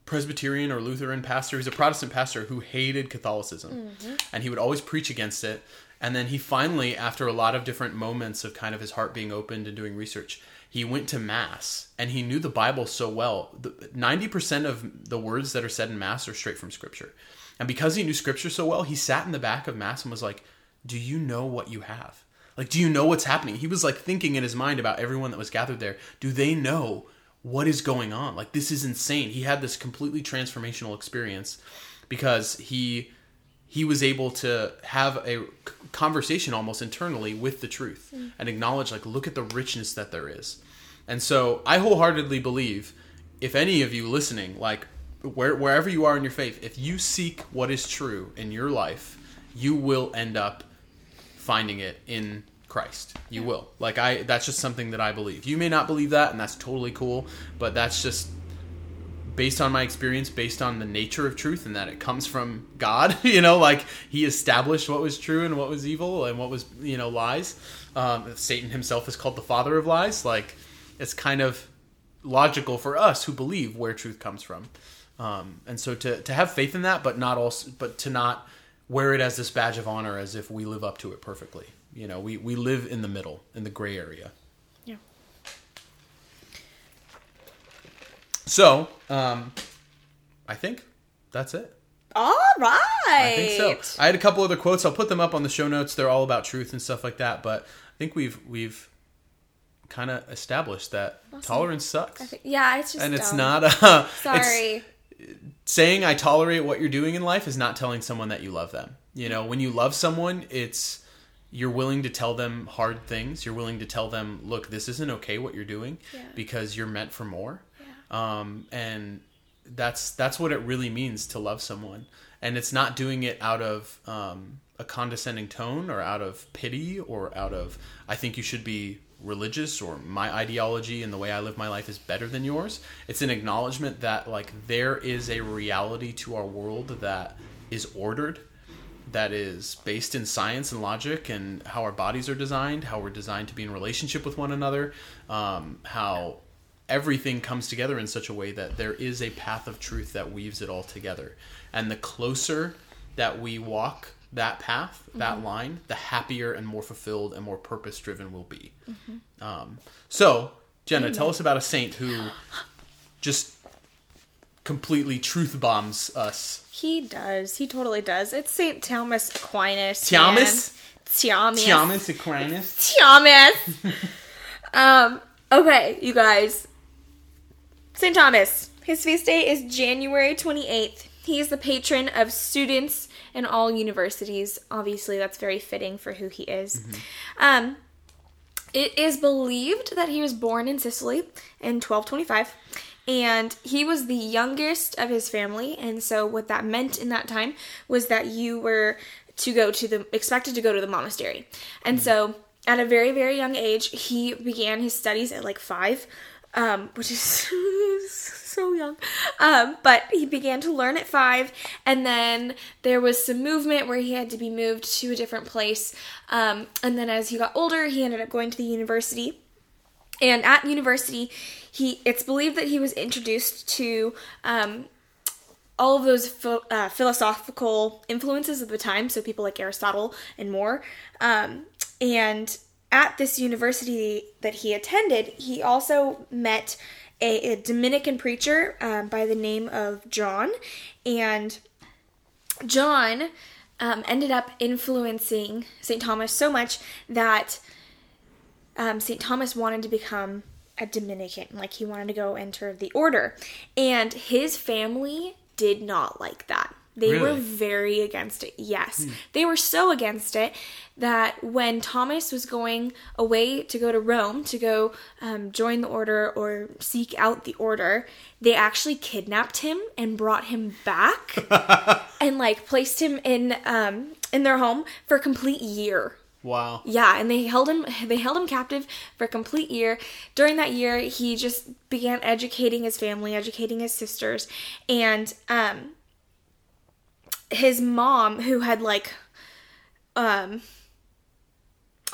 Presbyterian or Lutheran pastor. He's a Protestant pastor who hated Catholicism, mm-hmm. and he would always preach against it. And then he finally, after a lot of different moments of kind of his heart being opened and doing research, he went to Mass and he knew the Bible so well. The, ninety percent of the words that are said in Mass are straight from Scripture. And because he knew Scripture so well, he sat in the back of Mass and was like, do you know what you have? Like, do you know what's happening? He was, like, thinking in his mind about everyone that was gathered there. Do they know what is going on? Like, this is insane. He had this completely transformational experience because he he was able to have a conversation almost internally with the truth mm. and acknowledge, like, look at the richness that there is. And so I wholeheartedly believe, if any of you listening, like, where, wherever you are in your faith, if you seek what is true in your life, you will end up finding it in Christ. You yeah. will. Like, I, that's just something that I believe. You may not believe that, and that's totally cool, but that's just based on my experience, based on the nature of truth and that it comes from God, you know, like, he established what was true and what was evil and what was, you know, lies. Um, Satan himself is called the father of lies. Like, it's kind of logical for us who believe where truth comes from. Um, and so to, to have faith in that, but not also, but to not wear it as this badge of honor as if we live up to it perfectly. You know, we, we live in the middle, in the gray area. Yeah. So, um, I think that's it. All right. I think so. I had a couple other quotes. I'll put them up on the show notes. They're all about truth and stuff like that. But I think we've we've kind of established that awesome. Tolerance sucks. I think, yeah, it's just and dumb. It's not a sorry. Saying I tolerate what you're doing in life is not telling someone that you love them. You know, when you love someone, it's you're willing to tell them hard things. You're willing to tell them, look, this isn't okay what you're doing yeah. because you're meant for more. Yeah. Um, and that's that's what it really means to love someone. And it's not doing it out of um, a condescending tone or out of pity or out of, I think you should be religious or my ideology and the way I live my life is better than yours. It's an acknowledgement that, like, there is a reality to our world that is ordered, that is based in science and logic and how our bodies are designed, how we're designed to be in relationship with one another, um, how everything comes together in such a way that there is a path of truth that weaves it all together. And the closer that we walk that path, mm-hmm. that line, the happier and more fulfilled and more purpose-driven we'll be. Mm-hmm. Um, so, Jenna, mm-hmm. tell us about a saint who just completely truth bombs us. He does. He totally does. It's Saint Thomas Aquinas. Thomas? Thomas. Thomas Aquinas. Thomas. um, okay, you guys. Saint Thomas. His feast day is January twenty-eighth. He is the patron of students and all universities. Obviously, that's very fitting for who he is. Mm-hmm. Um, it is believed that he was born in Sicily in twelve twenty-five, and he was the youngest of his family. And so what that meant in that time was that you were to go to the expected to go to the monastery. And mm-hmm. so at a very, very young age, he began his studies at like five, um, which is... so young. Um, but he began to learn at five, and then there was some movement where he had to be moved to a different place. Um, and then as he got older, he ended up going to the university. And at university, he it's believed that he was introduced to um, all of those ph- uh, philosophical influences of the time, so people like Aristotle and more. Um, and at this university that he attended, he also met A, a Dominican preacher um, by the name of John, and John um, ended up influencing Saint Thomas so much that um, Saint Thomas wanted to become a Dominican, like he wanted to go enter the order, and his family did not like that. They really? were very against it. Yes. Hmm. They were so against it that when Thomas was going away to go to Rome to go um, join the order or seek out the order, they actually kidnapped him and brought him back and like placed him in um, in their home for a complete year. Wow. Yeah, and they held him they held him captive for a complete year. During that year, he just began educating his family, educating his sisters, and um his mom, who had, like, um,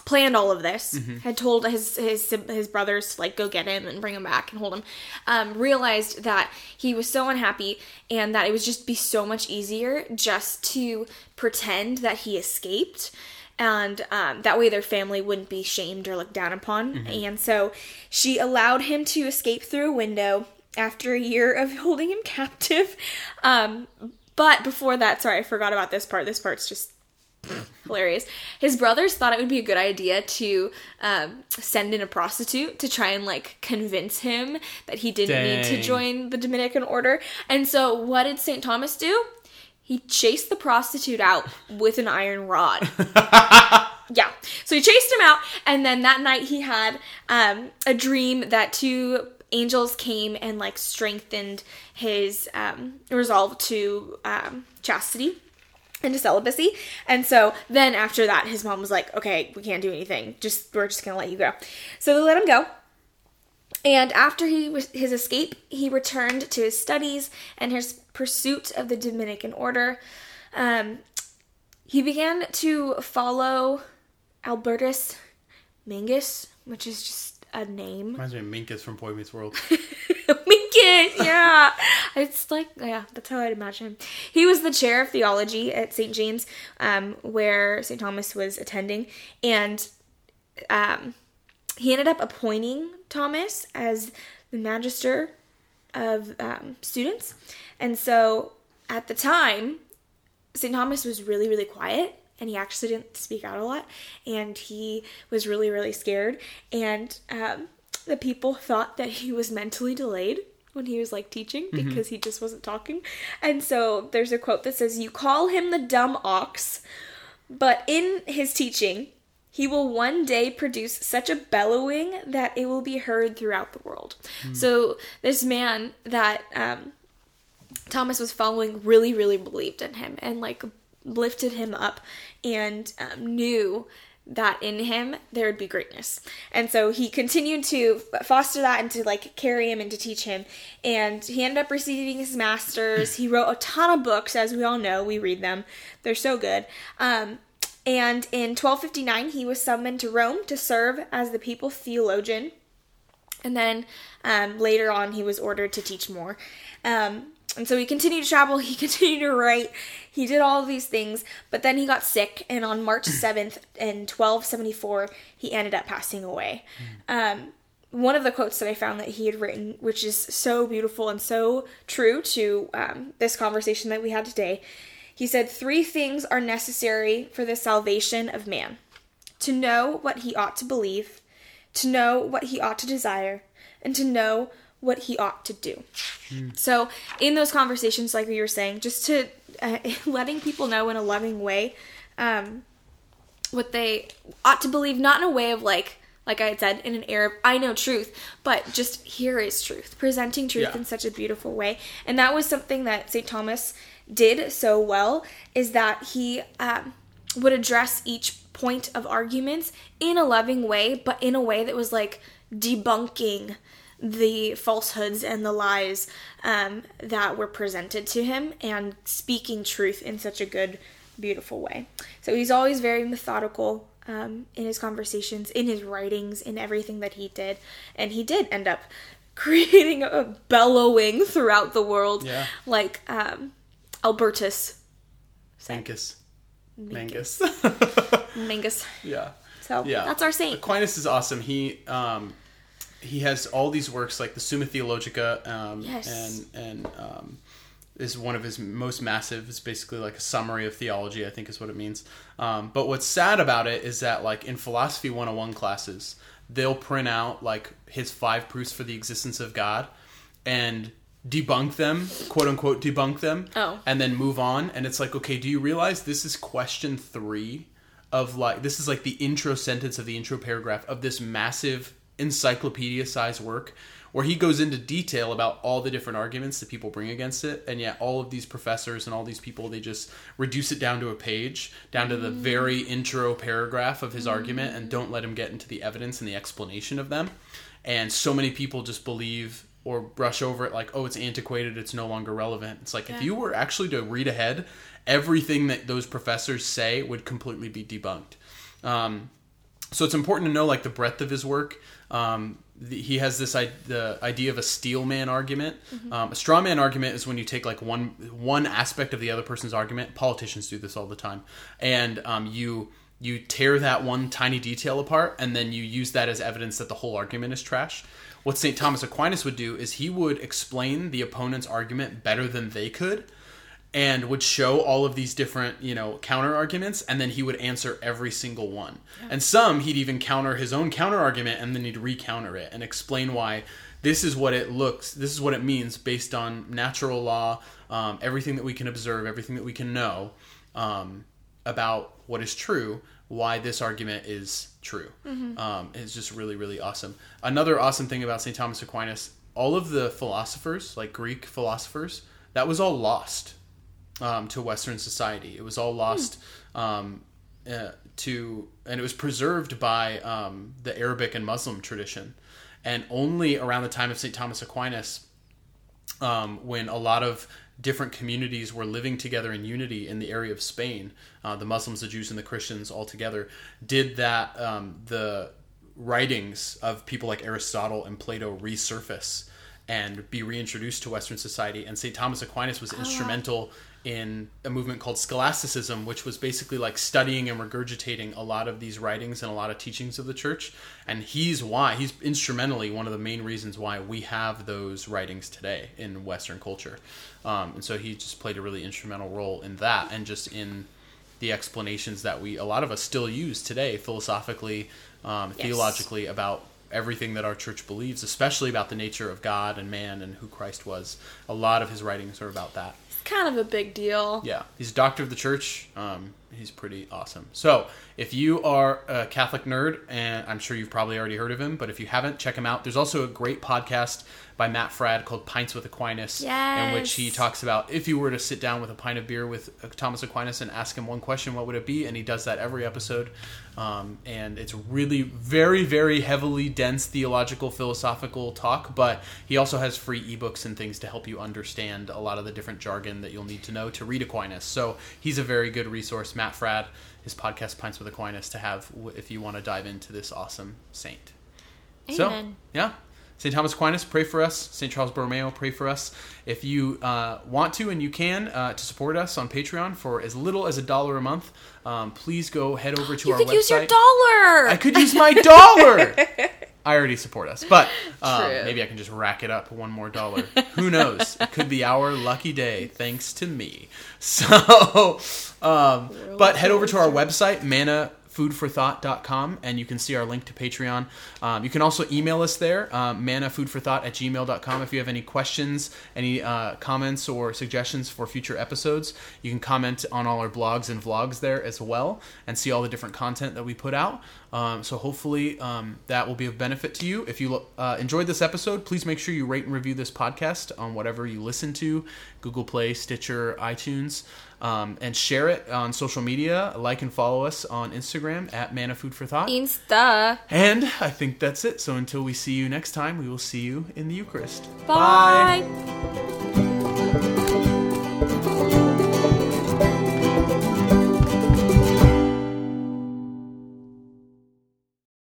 planned all of this, mm-hmm. had told his, his his brothers to, like, go get him and bring him back and hold him, um, realized that he was so unhappy and that it would just be so much easier just to pretend that he escaped. And um, that way their family wouldn't be shamed or looked down upon. Mm-hmm. And so she allowed him to escape through a window after a year of holding him captive. Um But before that, sorry, I forgot about this part. This part's just hilarious. His brothers thought it would be a good idea to um, send in a prostitute to try and, like, convince him that he didn't Dang. need to join the Dominican order. And so what did Saint Thomas do? He chased the prostitute out with an iron rod. Yeah. So he chased him out, and then that night he had um, a dream that two angels came and, like, strengthened his um, resolve to um, chastity and to celibacy. And so then after that, his mom was like, okay, we can't do anything. Just We're just going to let you go. So they let him go. And after he was, his escape, he returned to his studies and his pursuit of the Dominican order. Um, he began to follow Albertus Magnus, which is just a name. Reminds me of Minkus from Boy Meets World. Minkus, yeah. It's like, yeah, that's how I'd imagine him. He was the chair of theology at Saint James, um, where Saint Thomas was attending, and um, he ended up appointing Thomas as the magister of um, students. And so at the time, Saint Thomas was really, really quiet, and he actually didn't speak out a lot, and he was really, really scared, and um, the people thought that he was mentally delayed when he was, like, teaching, mm-hmm. because he just wasn't talking, and so there's a quote that says, "You call him the dumb ox, but in his teaching, he will one day produce such a bellowing that it will be heard throughout the world." Mm. So this man that um, Thomas was following really, really believed in him, and, like, lifted him up and um, knew that in him there would be greatness. And so he continued to f- foster that and to, like, carry him and to teach him. And he ended up receiving his master's. He wrote a ton of books, as we all know. We read them. They're so good. Um, and in twelve fifty-nine, he was summoned to Rome to serve as the papal theologian And then um, later on, he was ordered to teach more. Um, and so he continued to travel. He continued to write. He did all of these things. But then he got sick. And on March seventh in twelve seventy-four, he ended up passing away. Um, one of the quotes that I found that he had written, which is so beautiful and so true to um, this conversation that we had today, he said, "Three things are necessary for the salvation of man: to know what he ought to believe, to know what he ought to desire, and to know what he ought to do." Mm. So in those conversations, like we were saying, just to uh, letting people know in a loving way um, what they ought to believe, not in a way of like, like I had said, in an air of, I know truth, but just here is truth, presenting truth yeah. in such a beautiful way. And that was something that Saint Thomas did so well, is that he um, would address each point of arguments in a loving way, but in a way that was like debunking the falsehoods and the lies um, that were presented to him, and speaking truth in such a good, beautiful way. So he's always very methodical um, in his conversations, in his writings, in everything that he did. And he did end up creating a bellowing throughout the world, yeah. like um, Albertus Magnus. Mangus. Mangus. Yeah. So yeah. That's our saint. Aquinas is awesome. He um, he has all these works like the Summa Theologica, um, yes. and and um, is one of his most massive. It's basically like a summary of theology, I think is what it means. Um, but what's sad about it is that like in Philosophy one oh one classes, they'll print out like his five proofs for the existence of God and debunk them, quote unquote debunk them, oh. and then move on. And it's like, okay, do you realize this is question three of like, this is like the intro sentence of the intro paragraph of this massive encyclopedia size work where he goes into detail about all the different arguments that people bring against it. And yet all of these professors and all these people, they just reduce it down to a page, down to the mm. very intro paragraph of his mm. argument, and don't let him get into the evidence and the explanation of them. And so many people just believe or brush over it like, oh, it's antiquated, it's no longer relevant. It's like, yeah. if you were actually to read ahead, everything that those professors say would completely be debunked. Um, so it's important to know, like, the breadth of his work. Um, the, he has this I- the idea of a steel man argument. Mm-hmm. Um, a straw man argument is when you take, like, one one aspect of the other person's argument. Politicians do this all the time. And um, you... You tear that one tiny detail apart, and then you use that as evidence that the whole argument is trash. What Saint Thomas Aquinas would do is he would explain the opponent's argument better than they could, and would show all of these different, you know, counter arguments, and then he would answer every single one. Yeah. And some, he'd even counter his own counter argument, and then he'd recounter it and explain why this is what it looks, this is what it means based on natural law, um, everything that we can observe, everything that we can know, um, about what is true, why this argument is true. Mm-hmm. Um, it's just really, really awesome. Another awesome thing about Saint Thomas Aquinas, all of the philosophers, like Greek philosophers, that was all lost um, to Western society. It was all lost mm. um, uh, to, and it was preserved by um, the Arabic and Muslim tradition. And only around the time of Saint Thomas Aquinas, um, when a lot of different communities were living together in unity in the area of Spain, uh, the Muslims, the Jews, and the Christians all together, did that um, the writings of people like Aristotle and Plato resurface and be reintroduced to Western society. And Saint Thomas Aquinas was oh, instrumental wow. in a movement called scholasticism, which was basically like studying and regurgitating a lot of these writings and a lot of teachings of the church. And he's why, he's instrumentally one of the main reasons why we have those writings today in Western culture. Um, and so he just played a really instrumental role in that, and just in the explanations that we, a lot of us still use today, philosophically, um, yes. theologically, about everything that our church believes, especially about the nature of God and man and who Christ was. A lot of his writings are about that. It's kind of a big deal. Yeah. He's a doctor of the church. Um, he's pretty awesome. So if you are a Catholic nerd, and I'm sure you've probably already heard of him, but if you haven't, check him out. There's also a great podcast by Matt Fradd called Pints with Aquinas, yes. in which he talks about if you were to sit down with a pint of beer with Thomas Aquinas and ask him one question, what would it be? And he does that every episode. Um, and it's really very, very heavily dense theological, philosophical talk, but he also has free ebooks and things to help you understand a lot of the different jargon that you'll need to know to read Aquinas. So he's a very good resource. Matt Fradd, his podcast Pints with Aquinas, to have if you want to dive into this awesome saint. Amen. So, yeah. Saint Thomas Aquinas, pray for us. Saint Charles Borromeo, pray for us. If you uh, want to and you can uh, to support us on Patreon for as little as a dollar a month, um, please go head over to you our website. You could use your dollar. I could use my dollar. I already support us, but um, maybe I can just rack it up one more dollar. Who knows? It could be our lucky day, thanks to me. So, um, but head over to our website, Manna. food for thought dot com, and you can see our link to Patreon. Um, you can also email us there, um, manna food for thought at gmail dot com. If you have any questions, any uh, comments or suggestions for future episodes, you can comment on all our blogs and vlogs there as well and see all the different content that we put out. Um, so hopefully um, that will be of benefit to you. If you uh, enjoyed this episode, please make sure you rate and review this podcast on whatever you listen to, Google Play, Stitcher, iTunes. Um, and share it on social media. Like and follow us on Instagram at Manna Food for Thought. Insta. And I think that's it. So until we see you next time, we will see you in the Eucharist. Bye. Bye.